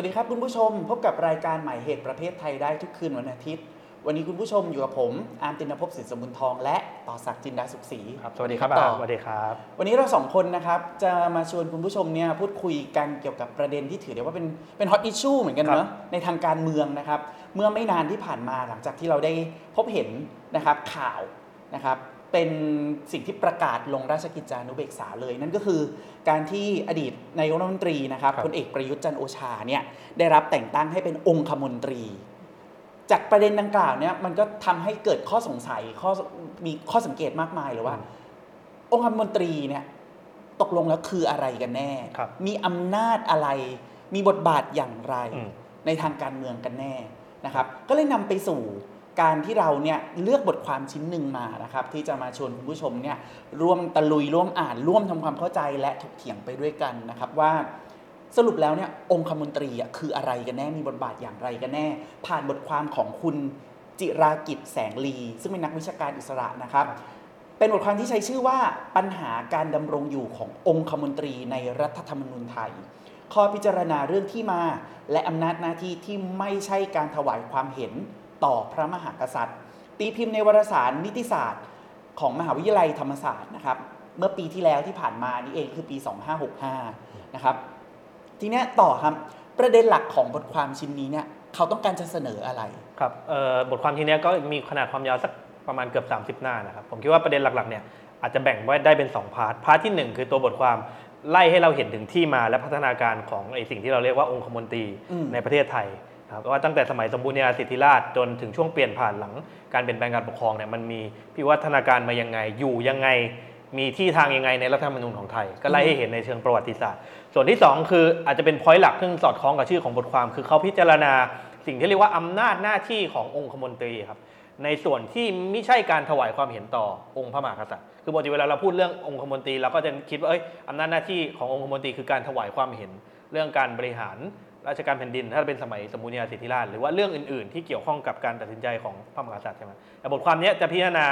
สวัสดีครับคุณผู้ชมพบกับรายการหมายเหตุประเภทไทยได้ทุกคืนวันอาทิตย์วันนี้คุณผู้ชมอยู่กับผมอาร์มตินภพสินสมบุญทองและต่อศักดิ์จินดาสุขศรีครับสวัสดีครับต่อสวัสดีครับวันนี้เราสองคนนะครับจะมาชวนคุณผู้ชมเนี่ยพูดคุยกันเกี่ยวกับประเด็นที่ถือได้ว่าเป็นฮอตอิชชูเหมือนกันเนอะในทางการเมืองนะครับเมื่อไม่นานที่ผ่านมาหลังจากที่เราได้พบเห็นนะครับข่าวนะครับเป็นสิ่งที่ประกาศลงราชกิจจานุเบกษาเลยนั่นก็คือการที่อดีตนายกรัฐมนตรีนะครับพลเอกประยุทธ์จันทร์โอชาเนี่ยได้รับแต่งตั้งให้เป็นองคมนตรีจากประเด็นดังกล่าวเนี่ยมันก็ทำให้เกิดข้อสงสัยมีข้อสังเกตมากมายเลยว่าองคมนตรีเนี่ยตกลงแล้วคืออะไรกันแน่มีอำนาจอะไรมีบทบาทอย่างไรในทางการเมืองกันแน่นะครับก็เลยนำไปสู่การที่เราเนี่ยเลือกบทความชิ้นหนึ่งมานะครับที่จะมาชวนคุณผู้ชมเนี่ยร่วมตะลุยร่วมอ่านร่วมทำความเข้าใจและถกเถียงไปด้วยกันนะครับว่าสรุปแล้วเนี่ยองคมนตรีคืออะไรกันแน่มีบทบาทอย่างไรกันแน่ผ่านบทความของคุณจิรากิจแสงลีซึ่งเป็นนักวิชาการอิสระนะครับเป็นบทความที่ใช้ชื่อว่าปัญหาการดำรงอยู่ขององคมนตรีในรัฐธรรมนูญไทยข้อพิจารณาเรื่องที่มาและอำนาจหน้าที่ที่ไม่ใช่การถวายความเห็นต่อพระมหากษัตริย์ตีพิมพ์ในวารสารนิติศาสตร์ของมหาวิทยาลัยธรรมศาสตร์นะครับเมื่อปีที่แล้วที่ผ่านมานี่เองคือปี2565นะครับทีนี้ต่อครับประเด็นหลักของบทความชิ้นนี้เนี่ยเขาต้องการจะเสนออะไรครับบทความที่นี้ก็มีขนาดความยาวสักประมาณเกือบ30 หน้านะครับผมคิดว่าประเด็นหลักๆเนี่ยอาจจะแบ่งไว้ได้เป็น2พาร์ทที่1คือตัวบทความไล่ให้เราเห็นถึงที่มาและพัฒนาการของไอ้สิ่งที่เราเรียกว่าองคมนตรีในประเทศไทยก็ว่าตั้งแต่สมัยสมบูรณาญาสิทธิราชจนถึงช่วงเปลี่ยนผ่านหลังการเปลี่ยนแปลงการปกครองเนี่ยมันมีพิวัฒนาการมายังไงอยู่ยังไงมีที่ทางยังไงในรัฐธรรมนูญของไทยก็ไล่ให้เห็นในเชิงประวัติศาสตร์ส่วนที่2คืออาจจะเป็นพอยต์หลักซึ่งสอดคล้องกับชื่อของบทความคือเขาพิจารณาสิ่งที่เรียกว่าอำนาจหน้าที่ขององคมนตรีครับในส่วนที่ไม่ใช่การถวายความเห็นต่อองค์พระมหากษัตริย์คือปกติเวลาเราพูดเรื่ององคมนตรีเราก็จะคิดว่าอำนาจหน้าที่ขององคมนตรีคือการถวายความเห็นเรื่องการบริหารราชการแผ่นดินถ้าเป็นสมัยสมบูรณาญาสิทธิราชหรือว่าเรื่องอื่นๆที่เกี่ยวข้องกับการตัดสินใจของพระมหากษัตริย์ใช่ไหมแต่บทความนี้จะพิจารณา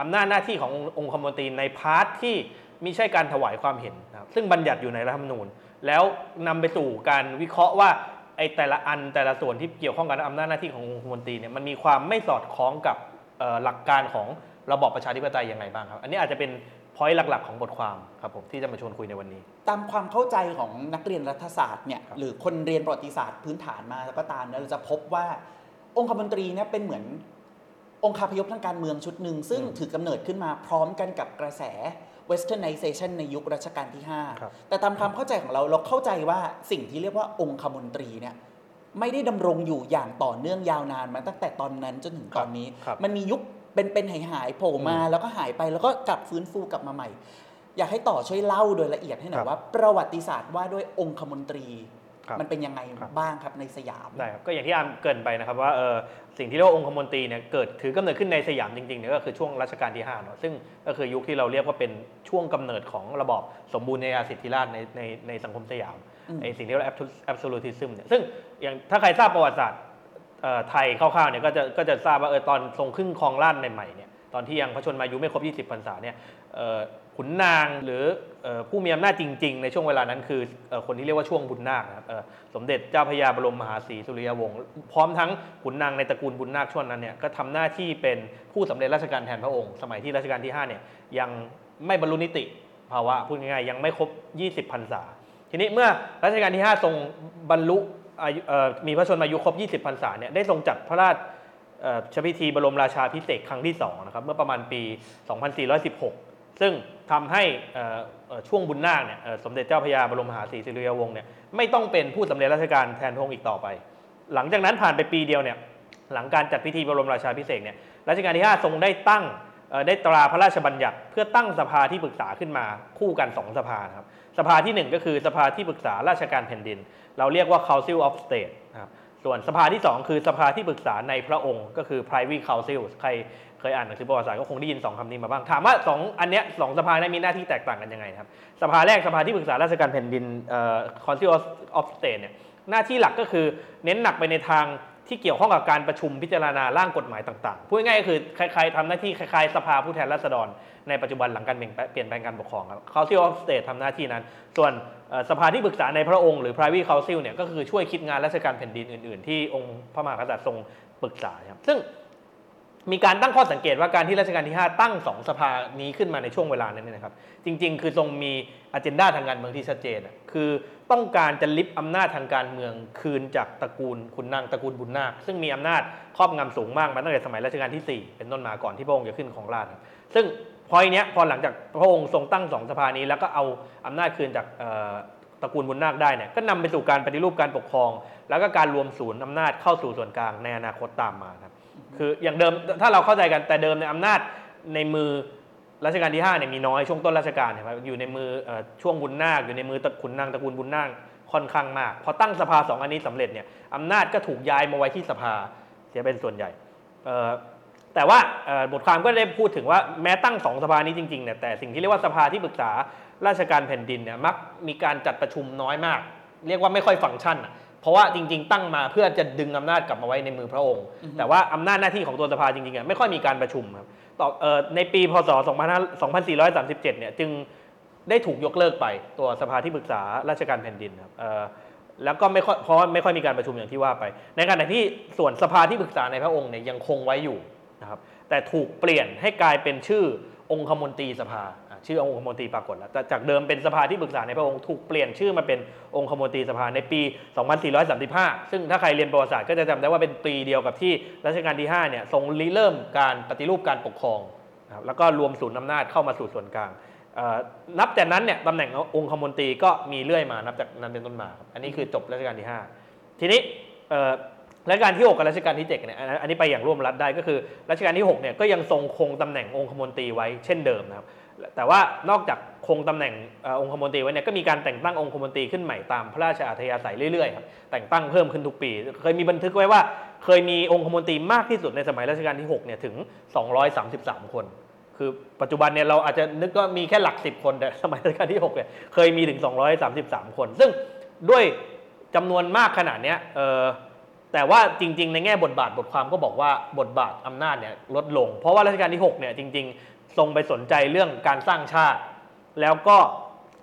อำนาจหน้าที่ขององคมนตรีในพาร์ทที่ไม่ใช่การถวายความเห็นนะครับซึ่งบัญญัติอยู่ในรัฐธรรมนูญแล้วนำไปสู่การวิเคราะห์ว่าไอ้แต่ละอันแต่ละส่วนที่เกี่ยวข้องกับอำนาจหน้าที่ขององคมนตรีเนี่ยมันมีความไม่สอดคล้องกับหลักการของระบอบประชาธิปไตยยังไงบ้างครับอันนี้อาจจะเป็นพอยต์หลักๆของบทความครับผมที่จะมาชวนคุยในวันนี้ตามความเข้าใจของนักเรียนรัฐศาสตร์เนี่ยหรือคนเรียนประวัติศาสตร์พื้นฐานมาแล้วก็ตามเราจะพบว่าองคมนตรีเนี่ยเป็นเหมือนองคาพยพทางการเมืองชุดหนึ่งซึ่งถือกำเนิดขึ้นมาพร้อมกันกับกระแส Westernization ในยุครัชกาลที่5แต่ตามความเข้าใจของเราเข้าใจว่าสิ่งที่เรียกว่าองคมนตรีเนี่ยไม่ได้ดำรงอยู่อย่างต่อเนื่องยาวนานมาตั้งแต่ตอนนั้นจนถึงตอนนี้มันมียุคเป็นหายโผล่มาแล้วก็หายไปแล้วก็กลับฟื้นฟูกลับมาใหม่อยากให้ต่อช่วยเล่าโดยละเอียดให้หน่อยว่าประวัติศาสตร์ว่าด้วยองคมนตรีมันเป็นยังไงบ้างครับในสยามได้ครับก็อย่างที่อาร์มเกริ่นไปนะครับว่าสิ่งที่เรียกว่าองคมนตรีเนี่ยเกิดถือกำเนิดขึ้นในสยามจริงๆเนี่ยก็คือช่วงรัชกาลที่5เนาะซึ่งก็คือยุคที่เราเรียกว่าเป็นช่วงกำเนิดของระบอบสมบูรณาญาสิทธิราชในสังคมสยามไอ้สิ่งที่เรียกว่า absolutism เนี่ยซึ่งอย่างถ้าใครทราบประวัติศาสตร์ไทยคร่าวๆเนี่ยก็จะทราบว่าตอนทรงขึ้นครองราชย์ใหม่ๆเนี่ยตอนที่ยังพระชนมายุไม่ครบ20พรรษาเนี่ยขุนนางหรือผู้มีอำนาจจริงๆในช่วงเวลานั้นคือคนที่เรียกว่าช่วงบุญนาคนะครับสมเด็จเจ้าพระยาบรมมหาศรีสุริยวงศ์พร้อมทั้งขุนนางในตระกูลบุญนาคช่วงนั้นเนี่ยก็ทำหน้าที่เป็นผู้สำเร็จราชการแทนพระองค์สมัยที่รัชกาลที่5เนี่ยยังไม่บรรลุนิติภาวะพูดง่ายๆยังไม่ครบ20พรรษาทีนี้เมื่อรัชกาลที่5ทรงบรรลุมีพระชนมายุครบ20พรรษาเนี่ยได้ทรงจัดพระราชพิธีบรมราชาภิเษกครั้งที่2นะครับเมื่อประมาณปี2416ซึ่งทำให้ช่วงบุญนาคเนี่ยสมเด็จเจ้าพระยาบรมมหาศรีสุริยวงศ์เนี่ยไม่ต้องเป็นผู้สำเร็จราชการแทนพระองค์อีกต่อไปหลังจากนั้นผ่านไปปีเดียวเนี่ยหลังการจัดพิธีบรมราชาภิเษกเนี่ยรัชกาลที่5ทรงได้ตั้งได้ตราพระราชบัญญัติเพื่อตั้งสภาที่ปรึกษาขึ้นมาคู่กัน2สภาครับสภาที่1ก็คือสภาที่ปรึกษาราชการแผ่นดินเราเรียกว่า Council of State ครับส่วนสภาที่2คือสภาที่ปรึกษาในพระองค์ก็คือ Privy Council ใครเคยอ่านหนังสือประวัติศาสตร์ก็คงได้ยิน2คำนี้มาบ้างถามว่า2อันเนี้ย2สภาเนี่ยมีหน้าที่แตกต่างกันยังไงครับสภาแรกสภาที่ปรึกษาราชการแผ่นดินCouncil of State เนี่ยหน้าที่หลักก็คือเน้นหนักไปในทาง ที่เกี่ยวข้องกับการประชุมพิจารณาร่างกฎหมายต่างๆพูดง่ายๆคือคล้ายๆทำหน้าที่คล้ายๆสภาผู้แทนราษฎรในปัจจุบันหลังการเปลี่ยนแปลงการปกครองครับ Council of State ทำหน้าที่นั้นส่วนสภาที่ปรึกษาในพระองค์หรือ Privy Council เนี่ยก็คือช่วยคิดงานราชการแผ่นดินอื่นๆที่องค์พระมหากษัตริย์ทรงปรึกษาครับซึ่งมีการตั้งข้อสังเกตว่าการที่รัชกาลที่5ตั้ง2สภานี้ขึ้นมาในช่วงเวลานั้นนะครับจริงๆคือทรงมีอเจนดาทางการเมืองที่ชัดเจนคือต้องการจะลิบอำนาจทางการเมืองคืนจากตระกูลขุนนางตระกูลบุญนาคซึ่งมีอำนาจครอบงำสูงมากมาตั้งแต่สมัยรัชกาลที่4เป็นต้นมาก่อนที่พระองค์จะขึ้นของราชย์ซึ่งพอยเนี้ยพอหลังจากพระองค์ทรงตั้ง2สภานี้แล้วก็เอาอำนาจคืนจากตระกูลบุญนาคได้เนี่ยก็นำไปสู่การปฏิรูปการปกครองแล้วก็การรวมศูนย์อำนาจเข้าสู่ส่วนกลางในอนาคตตามมาครับคืออย่างเดิมถ้าเราเข้าใจกันแต่เดิมในอำนาจในมือรัชกาลที่5เนี่ยมีน้อยช่วงต้นรัชกาลเนี่ยอยู่ในมือช่วงบุญนาคอยู่ในมือขุนนางตระกูลบุญนาคค่อนข้างมากพอตั้งสภา2อันนี้สำเร็จเนี่ยอำนาจก็ถูกย้ายมาไว้ที่สภาเสียเป็นส่วนใหญ่แต่ว่าบทความก็ได้พูดถึงว่าแม้ตั้ง2สภานี้จริงๆเนี่ยแต่สิ่งที่เรียกว่าสภาที่ปรึกษาราชการแผ่นดินเนี่ยมักมีการจัดประชุมน้อยมากเรียกว่าไม่ค่อยฟังก์ชันเพราะว่าจริงๆตั้งมาเพื่อจะดึงอำนาจกลับมาไว้ในมือพระองค์แต่ว่าอำนาจหน้าที่ของตัวสภาจริงๆไม่ค่อยมีการประชุมครับในปีพ.ศ. 2437เนี่ยจึงได้ถูกยกเลิกไปตัวสภาที่ปรึกษาราชการแผ่นดินครับแล้วก็ไม่ค่อยเพราะไม่ค่อยมีการประชุมอย่างที่ว่าไปในขณะที่ส่วนสภาที่ปรึกษาในพระองค์เนี่ยยังคงไว้อยู่นะครับแต่ถูกเปลี่ยนให้กลายเป็นชื่อองคมนตรีสภาชื่อองคมนตรีปรากฏแล้วจากเดิมเป็นสภาที่ปรึกษาในพระองค์ถูกเปลี่ยนชื่อมาเป็นองคมนตรีสภาในปี 2435 ซึ่งถ้าใครเรียนประวัติศาสตร์ก็จะจำได้ว่าเป็นปีเดียวกับที่รัชกาลที่5เนี่ยทรงริเริ่มการปฏิรูปการปกครองนะครับแล้วก็รวมศูนย์อำนาจเข้ามาสู่ส่วนกลางนับแต่นั้นเนี่ยตำแหน่งองคมนตรีก็มีเรื่อยมานับจากนั้นเป็นต้นมาอันนี้คือจบรัชกาลที่5ทีนี้รัชกาลที่6กับรัชกาลที่7เนี่ยอันนี้ไปอย่างร่วมรัฐได้ก็คือรัชกาลที่6เนี่ยก็ยังทรงคงตำแหน่งองคมนตรีไว้เช่นเดิมนะครับแต่ว่านอกจากคงตำแหน่งองคมนตรีไว้เนี่ยก็มีการแต่งตั้งองคมนตรีขึ้นใหม่ตามพระราชอัธยาศัยเรื่อยๆครับแต่งตั้งเพิ่มขึ้นทุกปีเคยมีบันทึกไว้ว่าเคยมีองคมนตรีมากที่สุดในสมัยรัชกาลที่6เนี่ยถึง233คนคือปัจจุบันเนี่ยเราอาจจะนึกว่ามีแค่หลัก10คนแต่สมัยรัชกาลที่6เนี่ยเคยมีถึง233คนซึ่งด้วยจำนวนมากขนาดเนี้ยแต่ว่าจริงๆในแง่บทบาทบทความก็บอกว่าบทบาทอำนาจเนี่ยลดลงเพราะว่ารัชกาลที่6เนี่ยจริงๆทรงไปสนใจเรื่องการสร้างชาติแล้วก็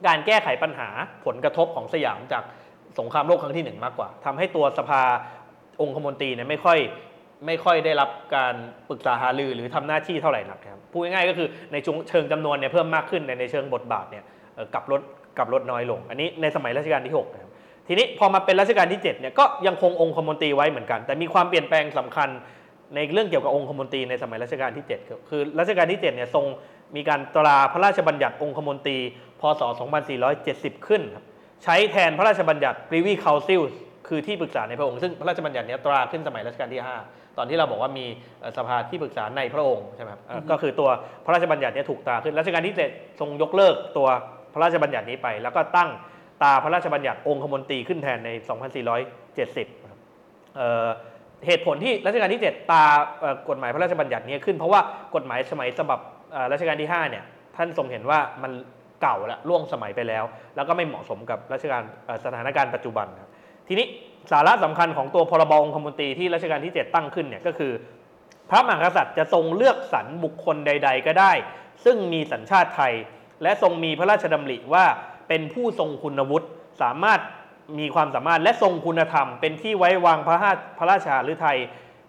การแก้ไขปัญหาผลกระทบของสยามจากสงครามโลกครั้งที่1มากกว่าทำให้ตัวสภาองคมนตรีเนี่ยไม่ค่อยได้รับการปรึกษาหารือหรือทำหน้าที่เท่าไหร่นักครับพูดง่ายๆก็คือในเชิงจำนวนเนี่ยเพิ่มมากขึ้นในเชิงบทบาทเนี่ยกลับลดน้อยลงอันนี้ในสมัยรัชกาลที่6นะครับทีนี้พอมาเป็นรัชกาลที่7เนี่ยก็ยังคงองคมนตรีไว้เหมือนกันแต่มีความเปลี่ยนแปลงสำคัญในเรื่องเกี่ยวกับองคมนตรีในสมัยรัชกาลที่7คือรัชกาลที่7เนี่ยทรงมีการตราพระราชบัญญัติองคมนตรีพ.ศ. 2470ขึ้นครับใช้แทนพระราชบัญญัติ Privy Council คือที่ปรึกษาในพระองค์ซึ่งพระราชบัญญัตินี้ตราขึ้นสมัยรัชกาลที่5ตอนที่เราบอกว่ามีสภาที่ปรึกษาในพระองค์ใช่ไหมครับก็คือตัวพระราชบัญญัตินี้ถูกตราขึ้นรัชกาลที่7ทรงยกเลิกตัวพระราชบัญญัตินี้ไปแล้วก็ตั้งตราพระราชบัญญัติองคมนตรีขึ้นแทนใน 2470 เหตุผลที่รัชกาลที่7ตากฎหมายพระราชบัญญัตินี้ขึ้นเพราะว่ากฎหมายสมัยฉบับรัชกาลที่5เนี่ยท่านทรงเห็นว่ามันเก่าและล่วงสมัยไปแล้วก็ไม่เหมาะสมกับรัชกาลสถานการณ์ปัจจุบันครับทีนี้สาระสำคัญของตัวพรบองคมนตรีที่รัชกาลที่7ตั้งขึ้นเนี่ยก็คือพระมหากษัตริย์จะทรงเลือกสรรบุคคลใดๆก็ได้ซึ่งมีสัญชาติไทยและทรงมีพระราชดำริว่าเป็นผู้ทรงคุณวุฒิสามารถมีความสามารถและทรงคุณธรรมเป็นที่ไว้วางพระราชาหฤทัย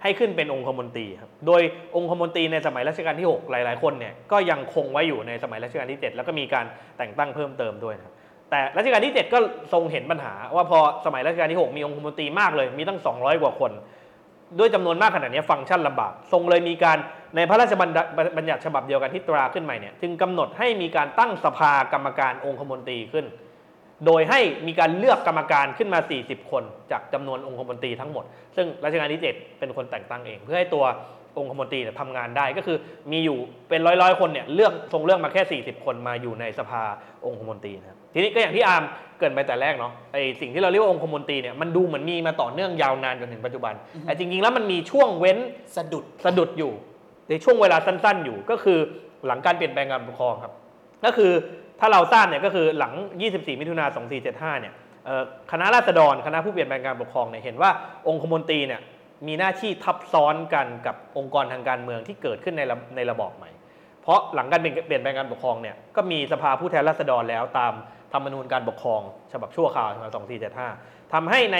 ให้ขึ้นเป็นองคมนตรีครับโดยองคมนตรีในสมัยรัชกาลที่6หลายๆคนเนี่ยก็ยังคงไว้อยู่ในสมัยรัชกาลที่7แล้วก็มีการแต่งตั้งเพิ่มเติมด้วยครับแต่รัชกาลที่7ก็ทรงเห็นปัญหาว่าพอสมัยรัชกาลที่6มีองคมนตรีมากเลยมีตั้ง200กว่าคนด้วยจำนวนมากขนาดนี้ฟังก์ชันลำบากทรงเลยมีการในพระราชบัญญัติฉบับเดียวกันที่ตราขึ้นใหม่เนี่ยจึงกำหนดให้มีการตั้งสภากรรมการองคมนตรีขึ้นโดยให้มีการเลือกกรรมการขึ้นมา40คนจากจำนวนองคมนตรีทั้งหมดซึ่งรัชกาลที่7เป็นคนแต่งตั้งเองเพื่อให้ตัวองคมนตรีทำงานได้ก็คือมีอยู่เป็นร้อยๆคนเนี่ยเลือกทรงเลือกมาแค่40คนมาอยู่ในสภาองคมนตรีนะครับทีนี้ก็อย่างที่อาร์มเกิดไปแต่แรกเนาะไอสิ่งที่เราเรียกว่าองคมนตรีเนี่ยมันดูเหมือนมีมาต่อเนื่องยาวนานจนถึงปัจจุบันแต่จริงๆแล้วมันมีช่วงเว้นสะดุดอยู่ในช่วงเวลาสั้นๆอยู่ก็คือหลังการเปลี่ยนแปลงการปกครองครับก็คือถ้าเราทราบเนี่ยก็คือหลัง24มิถุนายน2475เนี่ยคณะราษฎรคณะผู้เปลี่ยนแปลงการปกครองเนี่ยเห็นว่าองคมนตรีเนี่ย มีหน้าที่ทับซ้อนกันกับองค์กรทางการเมืองที่เกิดขึ้นในระบอบใหม่เพราะหลังการเปลี่ยนแปลงการปกครองเนี่ยก็มีสภาผู้แทนราษฎรแล้วตามธรรมนูญการปกครองฉบับชั่วคราว2475ทำให้ใน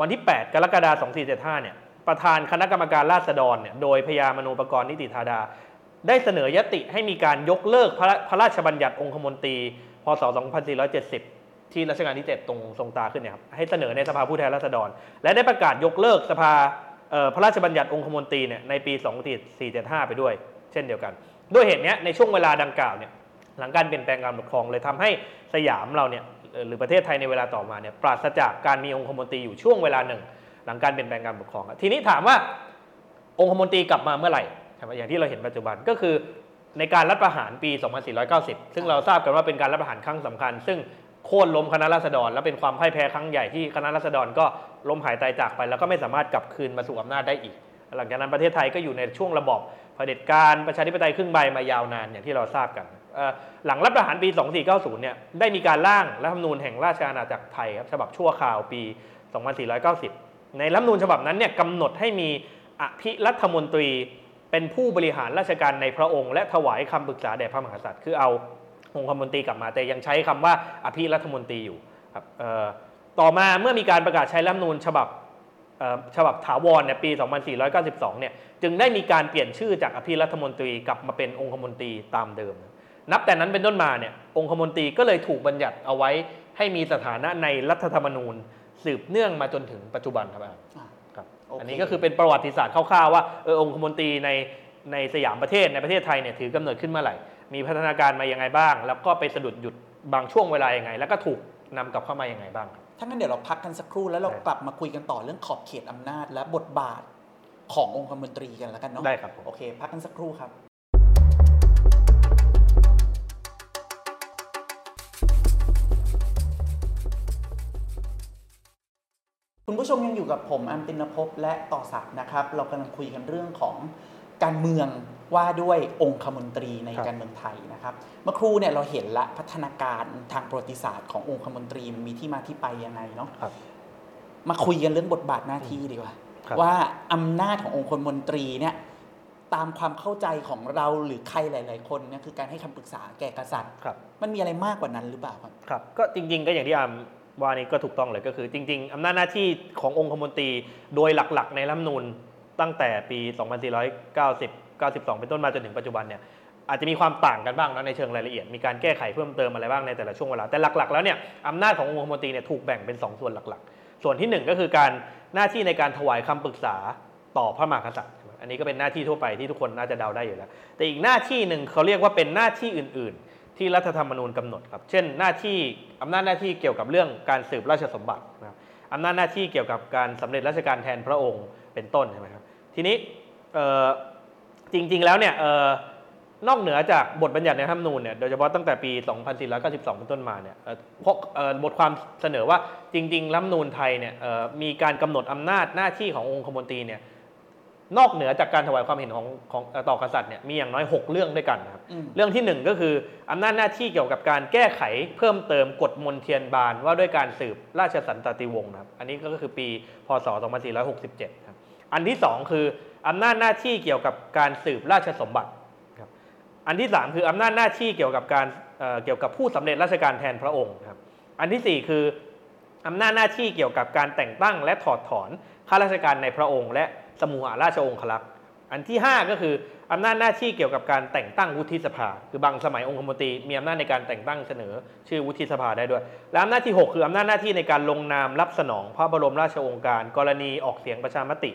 วันที่8กรกฎาคม2475เนี่ยประธานคณะกรรมการราษฎรเนี่ยโดยพยามโนปกรณ์นิติธาดาได้เสนอยติให้มีการยกเลิกพระราชบัญญัติองคมนตรีพ.ศ. 2470ที่รัชกาลที่7ตรงทรงตาขึ้นเนี่ยครับให้เสนอในสภาผู้แทนราษฎรและได้ประกาศยกเลิกสภาพระราชบัญญัติองคมนตรีเนี่ยในปี2475ไปด้วยเช่นเดียวกันด้วยเหตุนี้ในช่วงเวลาดังกล่าวเนี่ยหลังการเปลี่ยนแปลงการปกครองเลยทำให้สยามเราเนี่ยหรือประเทศไทยในเวลาต่อมาเนี่ยปราศจากการมีองคมนตรีอยู่ช่วงเวลาหนึ่งหลังการเปลี่ยนแปลงการปกครองทีนี้ถามว่าองคมนตรีกลับมาเมื่อไหร่อย่างที่เราเห็นปัจจุบันก็คือในการรัฐประหารปี2490ซึ่งเราทราบกันว่าเป็นการรัฐประหารครั้งสำคัญซึ่งโค่นล้มคณะราษฎรและเป็นความพ่ายแพ้ครั้งใหญ่ที่คณะราษฎรก็ล้มหายตายจากไปแล้วก็ไม่สามารถกลับคืนมาสู่อำนาจได้อีกหลังจากนั้นประเทศไทยก็อยู่ในช่วงระบอบเผด็จการประชาธิปไตยครึ่งใบมายาวนานอย่างที่เราทราบกันหลังรัฐประหารปี2490เนี่ยได้มีการร่างรัฐธรรมนูญแห่งราชอาณาจักรไทยครับฉบับชั่วคราวปี2490ในรัฐธรรมนูญฉบับนั้นเนี่ยกำหนดให้มีอภิรัฐมนตรีเป็นผู้บริหารราชการในพระองค์และถวายคำปรึกษาแด่พระมหากษัตริย์คือเอาองคมนตรีกลับมาแต่ยังใช้คำว่าอภิรัฐมนตรีอยู่ครับต่อมาเมื่อมีการประกาศใช้รัฐธรรมนูญฉบับถาวรเนี่ยปี2492เนี่ยจึงได้มีการเปลี่ยนชื่อจากอภิรัฐมนตรีกลับมาเป็นองคมนตรีตามเดิมนับแต่นั้นเป็นต้นมาเนี่ยองคมนตรีก็เลยถูกบัญญัติเอาไว้ให้มีสถานะในรัฐธรรมนูญสืบเนื่องมาจนถึงปัจจุบันครับอันนี้ก็คือเป็นประวัติศาสตร์คร่าวๆว่าองคมนตรีในสยามประเทศในประเทศไทยเนี่ยถือกำเนิดขึ้นเมื่อไหร่มีพัฒนาการมายังไงบ้างแล้วก็ไปสะดุดหยุดบางช่วงเวลายังไงแล้วก็ถูกนำกลับเข้ามายังไงบ้างถ้างั้นเดี๋ยวเราพักกันสักครู่แล้วเรากลับมาคุยกันต่อเรื่องขอบเขตอำนาจและบทบาทขององคมนตรีกันแล้วกันเนาะได้ครับโอเคพักกันสักครู่ครับคุณผู้ชมยังอยู่กับผมอัมตินภพและต่อศักดิ์นะครับเรากำลังคุยกันเรื่องของการเมืองว่าด้วยองคมนตรีในการเมืองไทยนะครับเมื่อครู่เนี่ยเราเห็นละพัฒนาการทางประวัติศาสตร์ขององคมนตรีมันมีที่มาที่ไปยังไงเนาะมาคุยกันเรื่องบทบาทหน้าที่ดีกว่าว่าอำนาจขององคมนตรีเนี่ยตามความเข้าใจของเราหรือใครหลายๆคนเนี่ยคือการให้คำปรึกษาแก่กษัตริย์มันมีอะไรมากกว่านั้นหรือเปล่าครับก็จริงๆก็อย่างที่อัมว่านี่ก็ถูกต้องเลยก็คือจริงๆอำนาจหน้าที่ขององคมนตรีโดยหลักๆในรัฐธรรมนูญตั้งแต่ปี2492เป็นต้นมาจนถึงปัจจุบันเนี่ยอาจจะมีความต่างกันบ้างนะในเชิงรายละเอียดมีการแก้ไขเพิ่มเติมอะไรบ้างในแต่ละช่วงเวลาแต่หลักๆแล้วเนี่ยอำนาจขององคมนตรีเนี่ยถูกแบ่งเป็น2ส่วนหลักๆส่วนที่1ก็คือการหน้าที่ในการถวายคำปรึกษาต่อพระมหากษัตริย์อันนี้ก็เป็นหน้าที่ทั่วไปที่ทุกคนน่าจะเดาได้อยู่แล้วแต่อีกหน้าที่นึงเขาเรียกว่าเป็นหน้าที่อื่นๆที่รัฐธรรมนูญกำหนดครับเช่นหน้าที่อำนาจหน้าที่เกี่ยวกับเรื่องการสืบราชสมบัตินะครับอำนาจหน้าที่เกี่ยวกับการสำเร็จราชการแทนพระองค์เป็นต้นใช่ไหมครับทีนี้จริงๆแล้วเนี่ยนอกเหนือจากบทบัญญัติในรัฐธรรมนูญเนี่ยโดยเฉพาะตั้งแต่ปี2492เป็นต้นมาเนี่ยเพราะบทความเสนอว่าจริงๆรัฐธรรมนูญไทยเนี่ยมีการกำหนดอำนาจหน้าที่ขององคมนตรีเนี่ยนอกเหนือจากการถวายความเห็นของต่อกษัตริย์เนี่ยมีอย่างน้อย6เรื่องด้วยกันครับเรื่องที่1ก็คืออำนาจหน้าที่เกี่ยวกับการแก้ไขเพิ่มเติมกฎมนเทียนบานว่าด้วยการสืบราชสันตติวงศ์นะครับอันนี้ก็คือปีพ.ศ. 2467ครับอันที่2คืออำนาจหน้าที่เกี่ยวกับการสืบราชสมบัติครับอันที่3คืออำนาจหน้าที่เกี่ยวกับการผู้สำเร็จราชการแทนพระองค์ครับอันที่4คืออำนาจหน้าที่เกี่ยวกับการแต่งตั้งและถอดถอนข้าราชการในพระองค์และสมุหราชองครักษ์อันที่5ก็คืออำนาจหน้าที่เกี่ยวกับการแต่งตั้งวุฒิสภาคือบางสมัยองคมนตรีมีอำนาจในการแต่งตั้งเสนอชื่อวุฒิสภาได้ด้วยและอำนาจที่6คืออำนาจหน้าที่ในการลงนามรับสนองพระบรมราชโองการกรณีออกเสียงประชามติ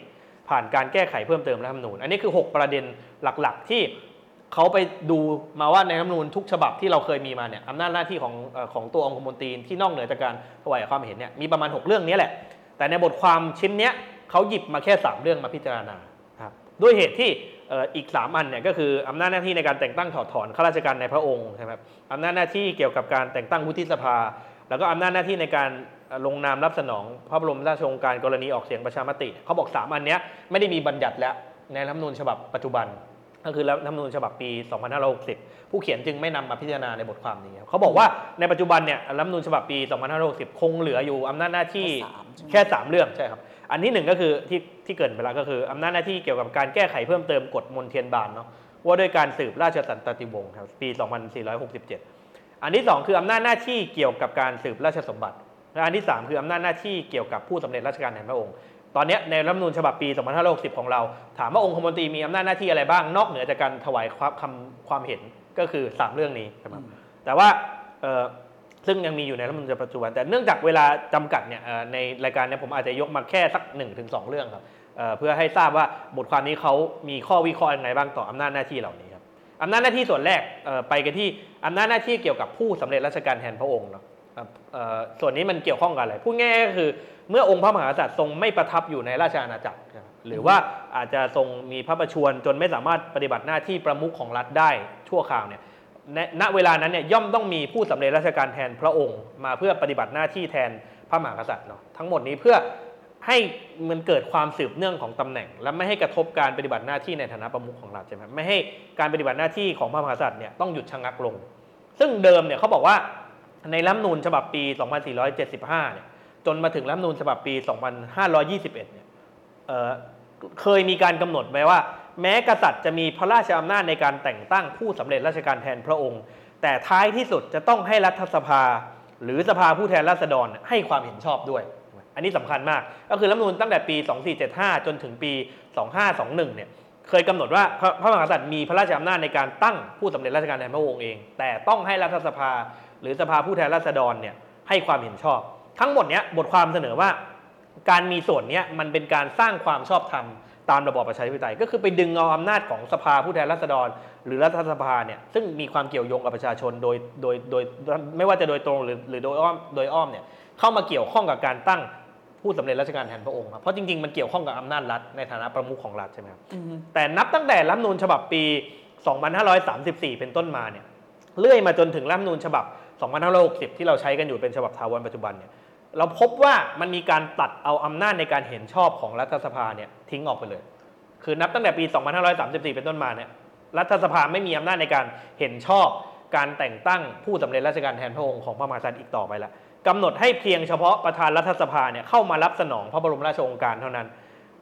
ผ่านการแก้ไขเพิ่มเติมรัฐธรรมนูญอันนี้คือ6ประเด็นหลักๆที่เขาไปดูมาว่าในรัฐธรรมนูญทุกฉบับที่เราเคยมีมาเนี่ยอำนาจหน้าที่ของตัวองคมนตรีที่นอกเหนือจากการถวายความเห็นเนี่ยมีประมาณ6เรื่องนี้แหละแต่ในบทความชิ้นเนี้ยเขาหยิบมาแค่3เรื่องมาพิจารณาครับด้วยเหตุที่อีก3อันเนี่ยก็คืออำนาจหน้าที่ในการแต่งตั้งถอดถอนข้าราชการในพระองค์ใช่ไหมครับอำนาจหน้าที่เกี่ยวกับการแต่งตั้งวุฒิสภาแล้วก็อำนาจหน้าที่ในการลงนามรับสนองพระบรมราชโองการกรณีออกเสียงประชามติเขาบอก3อันเนี้ยไม่ได้มีบัญญัติแล้วในรัฐธรรมนูญฉบับปัจจุบันก็คือรัฐธรรมนูญฉบับปี2560ผู้เขียนจึงไม่นำมาพิจารณาในบทความนี้เขาบอกว่าในปัจจุบันเนี่ยรัฐธรรมนูญฉบับปี2560คงเหลืออยู่อำนาจหน้าที่แค่3เรื่องใช่ครับ อันที่หนึ่งก็คือที่เกิดไปแล้วก็คืออำนาจหน้าที่เกี่ยวกับการแก้ไขเพิ่มเติมกฎมนเทียนบานเนาะว่าด้วยการสืบราชสันตติวงศ์ครับปี2467อันที่2คืออำนาจหน้าที่เกี่ยวกับการสืบราชสมบัติและอันที่3คืออำนาจหน้าที่เกี่ยวกับผู้สำเร็จราชการแทนพระองค์ตอนนี้ในรัฐธรรมนูญฉบับปี2560ของเราถามว่าองคมนตรีมีอำนาจหน้าที่อะไรบ้างนอกเหนือจากการถวายความเห็นก็คือ3เรื่องนี้ครับแต่ว่าซึ่งยังมีอยู่ในรัฐธรรมนูญปัจจุบันแต่เนื่องจากเวลาจำกัดเนี่ยในรายการเนี่ยผมอาจจะยกมาแค่สัก 1-2 เรื่องครับเพื่อให้ทราบว่าบทความนี้เขามีข้อวิเคราะห์ยังไงบ้างต่ออำนาจหน้าที่เหล่านี้ครับอำนาจหน้าที่ส่วนแรกไปกันที่อำนาจหน้าที่เกี่ยวกับผู้สำเร็จราชการแทนพระองค์เนาะส่วนนี้มันเกี่ยวข้องกับอะไรพูดง่ายก็คือเมื่อองค์พระมหากษัตริย์ทรงไม่ประทับอยู่ในราชอาณาจักรหรือว่าอาจจะทรงมีพระประชวรจนไม่สามารถปฏิบัติหน้าที่ประมุขของรัฐได้ชั่วคราวเนี่ยณเวลานั้นเนี่ยย่อมต้องมีผู้สำเร็จราชการแทนพระองค์มาเพื่อปฏิบัติหน้าที่แทนพระมหากษัตริย์เนาะทั้งหมดนี้เพื่อให้มันเกิดความสืบเนื่องของตำแหน่งและไม่ให้กระทบการปฏิบัติหน้าที่ในฐานะประมุขของรัฐใช่ไหมไม่ให้การปฏิบัติหน้าที่ของพระมหากษัตริย์เนี่ยต้องหยุดชะงักลงซึ่งเดิมเนี่ยเขาบอกว่าในรัฐธรรมนูญฉบับปี2475เนี่ยจนมาถึงรัฐธรรมนูญฉบับปี2521เนี่ยเคยมีการกำหนดไว้ว่าแม้กษัตริย์จะมีพระราชอำนาจในการแต่งตั้งผู้สำเร็จราชการแทนพระองค์แต่ท้ายที่สุดจะต้องให้รัฐสภาหรือสภาผู้แทนราษฎรให้ความเห็นชอบด้วยอันนี้สำคัญมากก็คือรัฐธรรมนูญตั้งแต่ปี2475จนถึงปี2521เนี่ยเคยกำหนดว่าพระมหากษัตริย์มีพระราชอำนาจในการตั้งผู้สำเร็จราชการแทนพระองค์เองแต่ต้องให้รัฐสภาหรือสภาผู้แทนราษฎรเนี่ยให้ความเห็นชอบทั้งหมดเนี้ยบทความเสนอว่าการมีส่วนเนี้ยมันเป็นการสร้างความชอบธรรมตามระบอบประชาธิปไตยก็คือไปดึงเอาอำนาจของสภาผู้แทนราษฎรหรือรัฐสภาเนี่ยซึ่งมีความเกี่ยวโยงกับประชาชนโดยไม่ว่าจะโดยตรงหรือโดยอ้อมเนี่ยเข้ามาเกี่ยวข้องกับการตั้งผู้สำเร็จราชการแทนพระองค์ครับเพราะจริงๆมันเกี่ยวข้องกับอำนาจรัฐในฐานะประมุขของรัฐใช่ไหมครับแต่นับตั้งแต่รัฐธรรมนูญฉบับปี2534เป็นต้นมาเนี่ยเลื่อยมาจนถึงรัฐธรรมนูญฉบับ2560ที่เราใช้กันอยู่เป็นฉบับถาวรปัจจุบันเนี่ยเราพบว่ามันมีการตัดเอาอำนาจในการเห็นชอบของรัฐสภาเนี่ยทิ้งออกไปเลยคือนับตั้งแต่ปี2534เป็นต้นมาเนี่ยรัฐสภาไม่มีอำนาจในการเห็นชอบการแต่งตั้งผู้สำเร็จราชการแทนพระองค์ของพระมหากษัตริย์อีกต่อไปละกำหนดให้เพียงเฉพาะประธานรัฐสภาเนี่ยเข้ามารับสนองพระบรมราชโองการเท่านั้น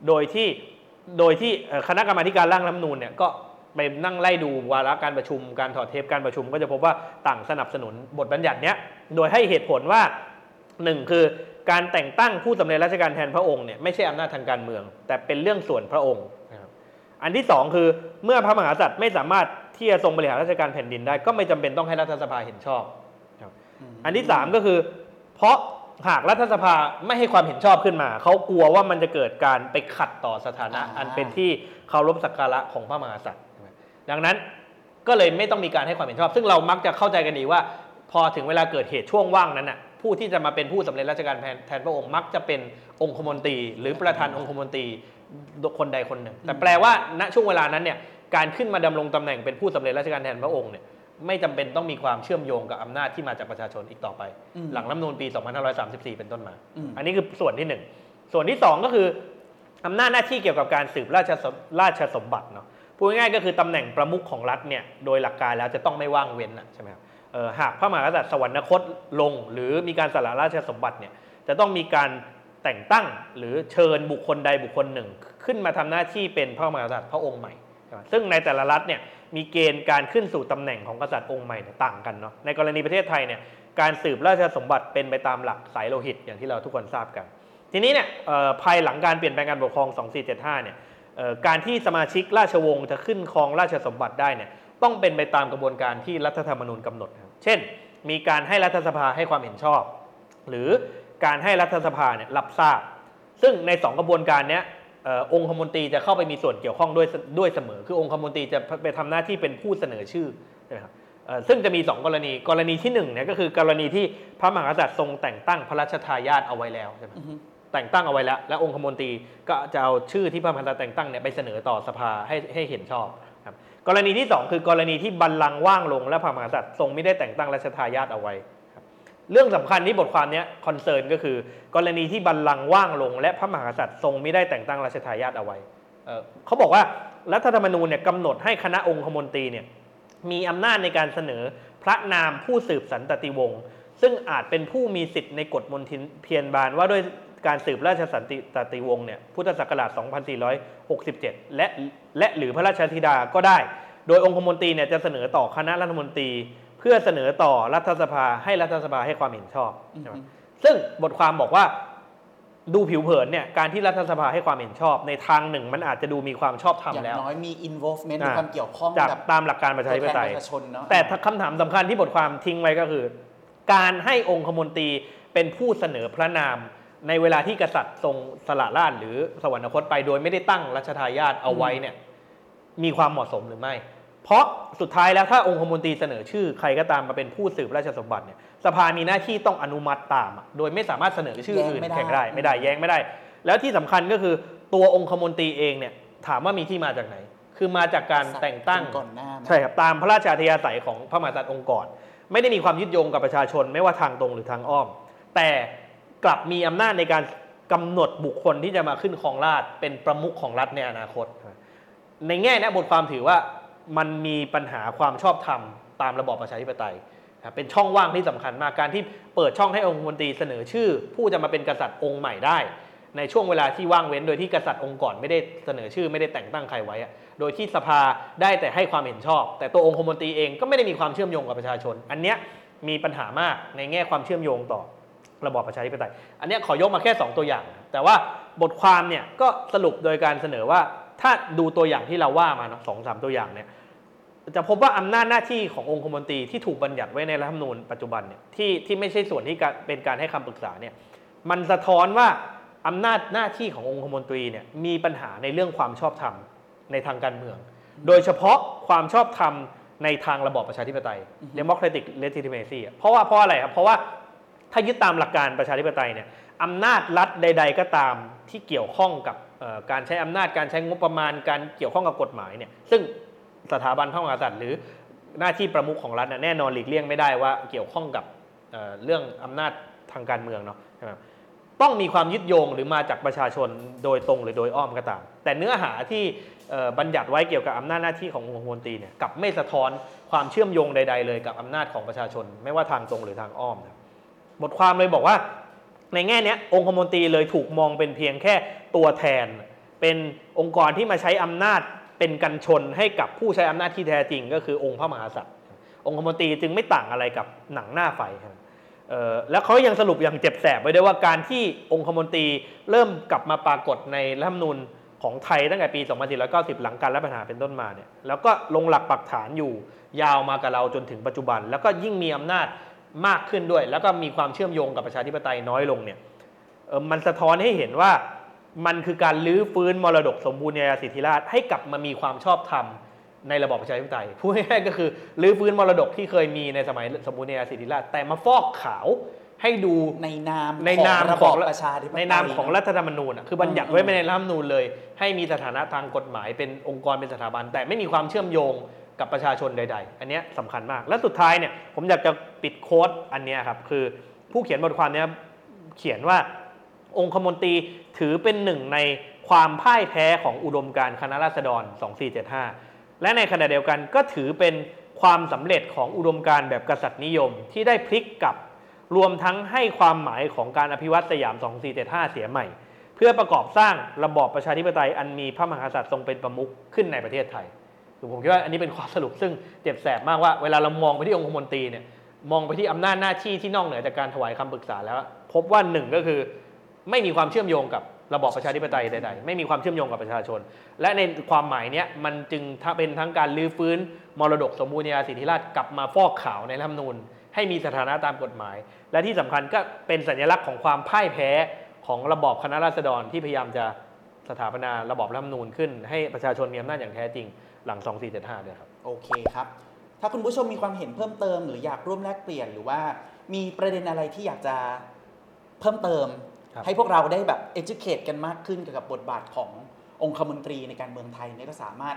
โดยที่คณะกรรมาธิการร่างรัฐธรรมนูญเนี่ยก็ไปนั่งไล่ดูวาระการประชุมการถอดเทปการประชุมก็จะพบว่าต่างสนับสนุนบทบัญญัติเนี้ยโดยให้เหตุผลว่า1คือการแต่งตั้งผู้สำเร็จราชการแทนพระองค์เนี่ยไม่ใช่อำนาจทางการเมืองแต่เป็นเรื่องส่วนพระองค์นะครับอันที่2คือเมื่อพระมหากษัตริย์ไม่สามารถที่จะทรงบริหารราชการแผ่นดินได้ก็ไม่จำเป็นต้องให้รัฐสภาเห็นชอบครับอันที่3ก็คือเพราะหากรัฐสภาไม่ให้ความเห็นชอบขึ้นมาเขากลัวว่ามันจะเกิดการไปขัดต่อสถานะอันเป็นที่เคารพสักการะของพระมหากษัตริย์ดังนั้นก็เลยไม่ต้องมีการให้ความเห็นชอบซึ่งเรามักจะเข้าใจกันดีว่าพอถึงเวลาเกิดเหตุช่วงว่างนั้นน่ะผู้ที่จะมาเป็นผู้สำเร็จราชการแทนพระองค์มักจะเป็นองคมนตรีหรือประธานองคมนตรีคนใดคนหนึ่งแต่แปลว่าณช่วงเวลานั้นเนี่ยการขึ้นมาดำรงตำแหน่งเป็นผู้สำเร็จราชการแทนพระองค์เนี่ยไม่จำเป็นต้องมีความเชื่อมโยงกับอำนาจที่มาจากประชาชนอีกต่อไปหลังรัฐธรรมนูญปี2534เป็นต้นมาอันนี้คือส่วนที่1ส่วนที่2ก็คืออำนาจหน้าที่เกี่ยวกับการสืบราชสมบัติเนาะพูดง่ายๆก็คือตำแหน่งประมุขของรัฐเนี่ยโดยหลักการแล้วจะต้องไม่ว่างเว้นนะใช่ไหมครับหากพระมหากษัตริย์สวรรคตลงหรือมีการสละราชสมบัติเนี่ยจะต้องมีการแต่งตั้งหรือเชิญบุคคลใดบุคคลหนึ่งขึ้นมาทำหน้าที่เป็นพระมหากษัตริย์พระองค์ใหม่ซึ่งในแต่ละรัฐเนี่ยมีเกณฑ์การขึ้นสู่ตำแหน่งของกษัตริย์องค์ใหม่ต่างกันเนาะในกรณีประเทศไทยเนี่ยการสืบราชสมบัติเป็นไปตามหลักสายโลหิตอย่างที่เราทุกคนทราบกันทีนี้เนี่ยภายหลังการเปลี่ยนแปลงการปกครอง2475เนี่ยการที่สมาชิกราชวงศ์จะขึ้นครองราชสมบัติได้เนี่ยต้องเป็นไปตามกระบวนการที่รัฐธรรมนูญกำหนดครับเช่นมีการให้รัฐสภาให้ความเห็นชอบหรือการให้รัฐสภาเนี่ยรับทราบซึ่งใน2กระบวนการเนี้ยองคมนตรีจะเข้าไปมีส่วนเกี่ยวข้องด้วยเสมอคือองคมนตรีจะไปทำหน้าที่เป็นผู้เสนอชื่อใช่ไหมครับซึ่งจะมี2กรณีที่1เนี่ยก็คือกรณีที่พระมหากษัตริย์ทรงแต่งตั้งพระราชทายาทเอาไว้แล้วใช่ไหมแต่งตั้งเอาไว้แล้วและองคมนตรีก็จะเอาชื่อที่พระมหากษัตริย์แต่งตั้งเนี่ยไปเสนอต่อสภาให้เห็นชอบกรณีที่2คือกรณีที่บัลลังก์ว่างลงและพระมหากษัตริย์ทรงไม่ได้แต่งตั้งราชทายาทเอาไว้เรื่องสำคัญที่บทความนี้คอนเซิร์นก็คือกรณีที่บัลลังก์ว่างลงและพระมหากษัตริย์ทรงไม่ได้แต่งตั้งราชทายาทเอาไว้เขาบอกว่ารัฐธรรมนูญเนี่ยกำหนดให้คณะองคมนตรีเนี่ยมีอำนาจในการเสนอพระนามผู้สืบสันตติวงศ์ซึ่งอาจเป็นผู้มีสิทธิ์ในกฎมนเทียนบานว่าด้วย การสืบราชสันติวงศ์เนี่ยพุทธศักราช2467และหรือพระราชธิดาก็ได้โดยองคมนตรีเนี่ยจะเสนอต่อคณะรัฐมนตรีเพื่อเสนอต่อรัฐสภาให้รัฐสภาให้ความเห็นชอบซึ่งบทความบอกว่าดูผิวเผินเนี่ยการที่รัฐสภาให้ความเห็นชอบในทางหนึ่งมันอาจจะดูมีความชอบธรรมแล้วอย่างน้อยมี involvement มีความเกี่ยวข้องกับตามหลักการประชาธิปไตยแต่คำถามสำคัญที่บทความทิ้งไว้ก็คือการให้องคมนตรีเป็นผู้เสนอพระนามในเวลาที่กษัตริย์ทรงสละราชหรือสวรรคตไปโดยไม่ได้ตั้งรัชทายาทเอาไว้เนี่ยมีความเหมาะสมหรือไม่เพราะสุดท้ายแล้วถ้าองคมนตรีเสนอชื่อใครก็ตามมาเป็นผู้สืบราชสมบัติเนี่ยสภามีหน้าที่ต้องอนุมัติตามโดยไม่สามารถเสนอชื่ออื่นแข่งได้ไม่ได้แย้งไม่ได้แล้วที่สำคัญก็คือตัวองคมนตรีเองเนี่ยถามว่ามีที่มาจากไหนคือมาจากการแต่งตั้งก่อนหน้าใช่ครับตามพระราชอัธยาศัยของพระมหากษัตริย์องค์กรไม่ได้มีความยึดโยงกับประชาชนไม่ว่าทางตรงหรือทางอ้อมแต่กลับมีอำนาจในการกำหนดบุคคลที่จะมาขึ้นครองราชเป็นประมุขของรัฐในอนาคตในแง่นี้บทความถือว่ามันมีปัญหาความชอบธรรมตามระบอบประชาธิปไตยเป็นช่องว่างที่สำคัญมากการที่เปิดช่องให้องคมนตรีเสนอชื่อผู้จะมาเป็นกษัตริย์องค์ใหม่ได้ในช่วงเวลาที่ว่างเว้นโดยที่กษัตริย์องค์ก่อนไม่ได้เสนอชื่อไม่ได้แต่งตั้งใครไว้โดยที่สภาได้แต่ให้ความเห็นชอบแต่ตัวองคมนตรีเองก็ไม่ได้มีความเชื่อมโยงกับประชาชนอันเนี้ยมีปัญหามากในแง่ความเชื่อมโยงต่อระบอบประชาธิปไตยอันนี้ขอยกมาแค่2ตัวอย่างแต่ว่าบทความเนี่ยก็สรุปโดยการเสนอว่าถ้าดูตัวอย่างที่เราว่ามาเนาะ 2-3 ตัวอย่างเนี่ยจะพบว่าอำนาจหน้าที่ขององคมนตรีที่ถูกบัญญัติไว้ในรัฐธรรมนูญปัจจุบันเนี่ยที่ไม่ใช่ส่วนที่เป็นการให้คำปรึกษาเนี่ยมันสะท้อนว่าอำนาจหน้าที่ขององคมนตรีเนี่ยมีปัญหาในเรื่องความชอบธรรมในทางการเมืองโดยเฉพาะความชอบธรรมในทางระบอบประชาธิปไตย democratic legitimacy เพราะอะไรครับเพราะว่าถ้ายึดตามหลักการประชาธิปไตยเนี่ยอำนาจรัฐใดๆก็ตามที่เกี่ยวข้องกับการใช้อำนาจการใช้งบประมาณการเกี่ยวข้องกับกฎหมายเนี่ยซึ่งสถาบันพระมหากษัตริย์หรือหน้าที่ประมุขของรัฐแน่นอนหลีกเลี่ยงไม่ได้ว่าเกี่ยวข้องกับเรื่องอำนาจทางการเมืองเนาะใช่ไหมต้องมีความยึดโยงหรือมาจากประชาชนโดยตรงหรือโดยอ้อมก็ตามแต่เนื้อหาที่บัญญัติไว้เกี่ยวกับอำนาจหน้าที่ขององคมนตรีเนี่ยกลับไม่สะท้อนความเชื่อมโยงใดๆเลยกับอำนาจของประชาชนไม่ว่าทางตรงหรือทางอ้อมนะบทความเลยบอกว่าในแง่นี้องคมนตรีเลยถูกมองเป็นเพียงแค่ตัวแทนเป็นองค์กรที่มาใช้อำนาจเป็นกันชนให้กับผู้ใช้อำนาจที่แท้จริงก็คือองค์พระมหากษัตริย์องคมนตรีจึงไม่ต่างอะไรกับหนังหน้าไฟแล้วเขายังสรุปอย่างเจ็บแสบไว้ด้วยว่าการที่องคมนตรีเริ่มกลับมาปรากฏในรัฐธรรมนูญของไทยตั้งแต่ปี2490หลังการรัฐประหารเป็นต้นมาเนี่ยแล้วก็ลงหลักปักฐานอยู่ยาวมากับเราจนถึงปัจจุบันแล้วก็ยิ่งมีอำนาจมากขึ้นด้วยแล้วก็มีความเชื่อมโยงกับประชาธิปไตยน้อยลงเนี่ยมันสะท้อนให้เห็นว่ามันคือการลื้อฟื้นมรดกสมบูรณาญาสิทธิราชย์ให้กลับมามีความชอบธรรมในระบอบประชาธิปไตยพูดง่ายๆก็คือลื้อฟื้นมรดกที่เคยมีในสมัยสมบูรณาญาสิทธิราชย์แต่มาฟอกขาวให้ดูในนามของประชาธิปไตยในนามของรัฐธรรมนูญคือบัญญัติไว้ในรัฐธรรมนูญเลยให้มีสถานะทางกฎหมายเป็นองค์กรเป็นสถาบันแต่ไม่มีความเชื่อมโยงกับประชาชนใดๆอันนี้สำคัญมากและสุดท้ายเนี่ยผมอยากจะปิดโค้ดอันนี้ครับคือผู้เขียนบทความนี้เขียนว่าองคมนตรีถือเป็นหนึ่งในความพ่ายแพ้ของอุดมการณ์คณะราษฎร2475และในขณะเดียวกันก็ถือเป็นความสำเร็จของอุดมการณ์แบบกษัตริย์นิยมที่ได้พลิกกลับรวมทั้งให้ความหมายของการอภิวัตสยาม2475เสียใหม่เพื่อประกอบสร้างระบอบประชาธิปไตยอันมีพระมหากษัตริย์ทรงเป็นประมุขขึ้นในประเทศไทยผมคิดว่าอันนี้เป็นความสรุปซึ่งเจ็บแสบมากว่าเวลาเรามองไปที่องคมนตรีเนี่ยมองไปที่อำนาจหน้าที่ที่นอกเหนือจากการถวายคำปรึกษาแล้วพบว่าหนึ่งก็คือไม่มีความเชื่อมโยงกับระบอบประชาธิปไตยใดๆไม่มีความเชื่อมโยงกับประชาชนและในความหมายนี้มันจึงเป็นทั้งการลื้อฟื้นมรดกสมบูรณาญาสิทธิราชย์กลับมาฟอกขาวในรัฐธรรมนูญให้มีสถานะตามกฎหมายและที่สำคัญก็เป็นสัญลักษณ์ของความพ่ายแพ้ของระบอบคณะราษฎรที่พยายามจะสถาปนาระบอบรัฐธรรมนูญขึ้นให้ประชาชนมีอำนาจอย่างแท้จริงหลัง2475เนี่ยครับโอเคครับถ้าคุณผู้ชมมีความเห็นเพิ่มเติมหรืออยากร่วมแลกเปลี่ยนหรือว่ามีประเด็นอะไรที่อยากจะเพิ่มเติมให้พวกเราได้แบบ educate กันมากขึ้นเกี่ยวกับบทบาทขององคมนตรีในการเมืองไทยเนี่ยก็สามารถ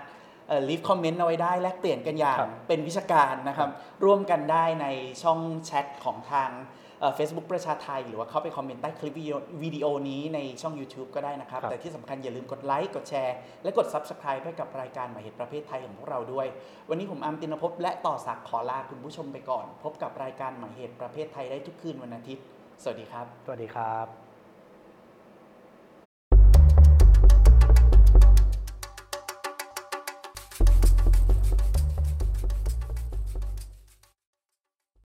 leave comment เอาไว้ได้แลกเปลี่ยนกันอย่างเป็นวิชาการนะครับร่วมกันได้ในช่องแชทของทาง Facebook ประชาไทยหรือว่าเข้าไปคอมเมนต์ใต้คลิปวิดีโอนี้ในช่อง YouTube ก็ได้นะครับแต่ที่สำคัญอย่าลืมกดไลค์กดแชร์และกด Subscribe ให้กับรายการหมายเหตุประเภทไทยของพวกเราด้วยวันนี้ผมอัมตินภพและต่อศักดิ์ขอลาคุณผู้ชมไปก่อนพบกับรายการหมายเหตุประเภทไทยได้ทุกคืนวันอาทิตย์สวัสดีครับ